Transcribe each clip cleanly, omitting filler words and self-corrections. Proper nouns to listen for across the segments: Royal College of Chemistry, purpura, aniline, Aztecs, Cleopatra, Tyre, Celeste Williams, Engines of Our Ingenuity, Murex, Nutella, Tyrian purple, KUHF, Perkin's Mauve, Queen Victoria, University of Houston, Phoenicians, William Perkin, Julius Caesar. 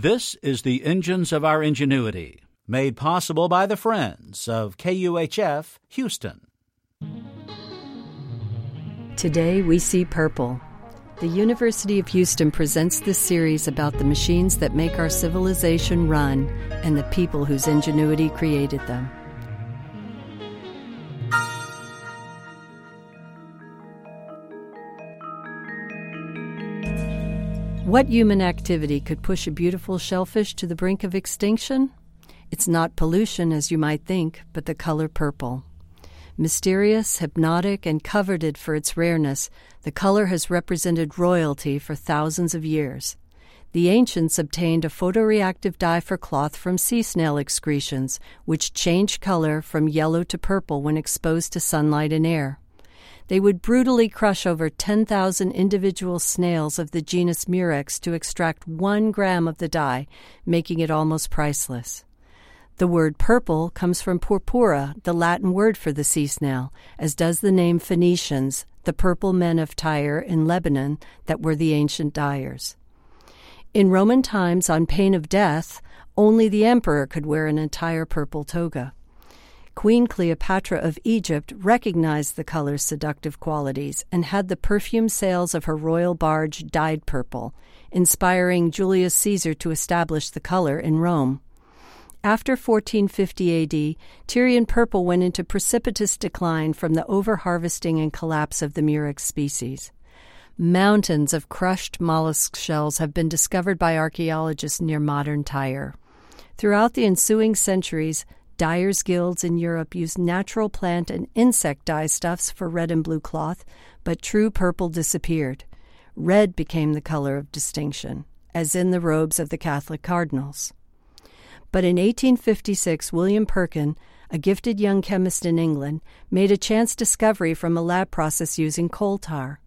This is the Engines of Our Ingenuity, made possible by the friends of KUHF, Houston. Today we see purple. The University of Houston presents this series about the machines that make our civilization run and the people whose ingenuity created them. What human activity could push a beautiful shellfish to the brink of extinction? It's not pollution, as you might think, but the color purple. Mysterious, hypnotic, and coveted for its rareness, the color has represented royalty for thousands of years. The ancients obtained a photoreactive dye for cloth from sea snail excretions, which changed color from yellow to purple when exposed to sunlight and air. They would brutally crush over 10,000 individual snails of the genus Murex to extract 1 gram of the dye, making it almost priceless. The word purple comes from purpura, the Latin word for the sea snail, as does the name Phoenicians, the purple men of Tyre in Lebanon that were the ancient dyers. In Roman times, on pain of death, only the emperor could wear an entire purple toga. Queen Cleopatra of Egypt recognized the color's seductive qualities and had the perfume sails of her royal barge dyed purple, inspiring Julius Caesar to establish the color in Rome. After 1450 AD, Tyrian purple went into precipitous decline from the over-harvesting and collapse of the Murex species. Mountains of crushed mollusk shells have been discovered by archaeologists near modern Tyre. Throughout the ensuing centuries, dyers' guilds in Europe used natural plant and insect dye stuffs for red and blue cloth, but true purple disappeared. Red became the color of distinction, as in the robes of the Catholic cardinals. But in 1856, William Perkin, a gifted young chemist in England, made a chance discovery from a lab process using coal tar.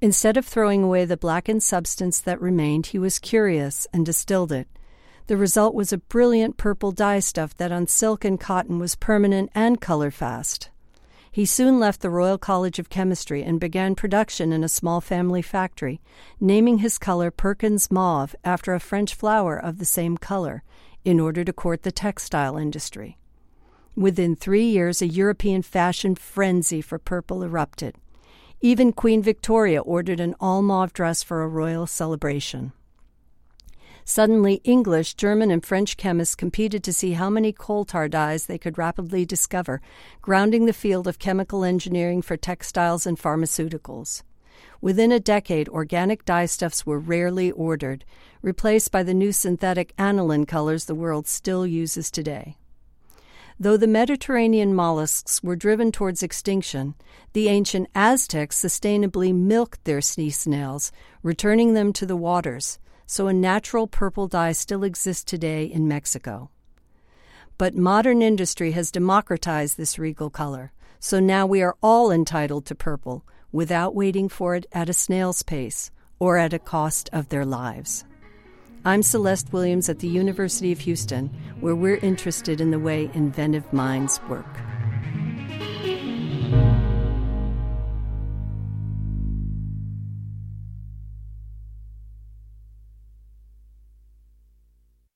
Instead of throwing away the blackened substance that remained, he was curious and distilled it. The result was a brilliant purple dye stuff that on silk and cotton was permanent and color-fast. He soon left the Royal College of Chemistry and began production in a small family factory, naming his color Perkin's Mauve after a French flower of the same color, in order to court the textile industry. Within 3 years, a European fashion frenzy for purple erupted. Even Queen Victoria ordered an all-mauve dress for a royal celebration. Suddenly, English, German, and French chemists competed to see how many coal tar dyes they could rapidly discover, grounding the field of chemical engineering for textiles and pharmaceuticals. Within a decade, organic dyestuffs were rarely ordered, replaced by the new synthetic aniline colors the world still uses today. Though the Mediterranean mollusks were driven towards extinction, the ancient Aztecs sustainably milked their sea snails, returning them to the waters, so a natural purple dye still exists today in Mexico. But modern industry has democratized this regal color, so now we are all entitled to purple, without waiting for it at a snail's pace or at a cost of their lives. I'm Celeste Williams at the University of Houston, where we're interested in the way inventive minds work.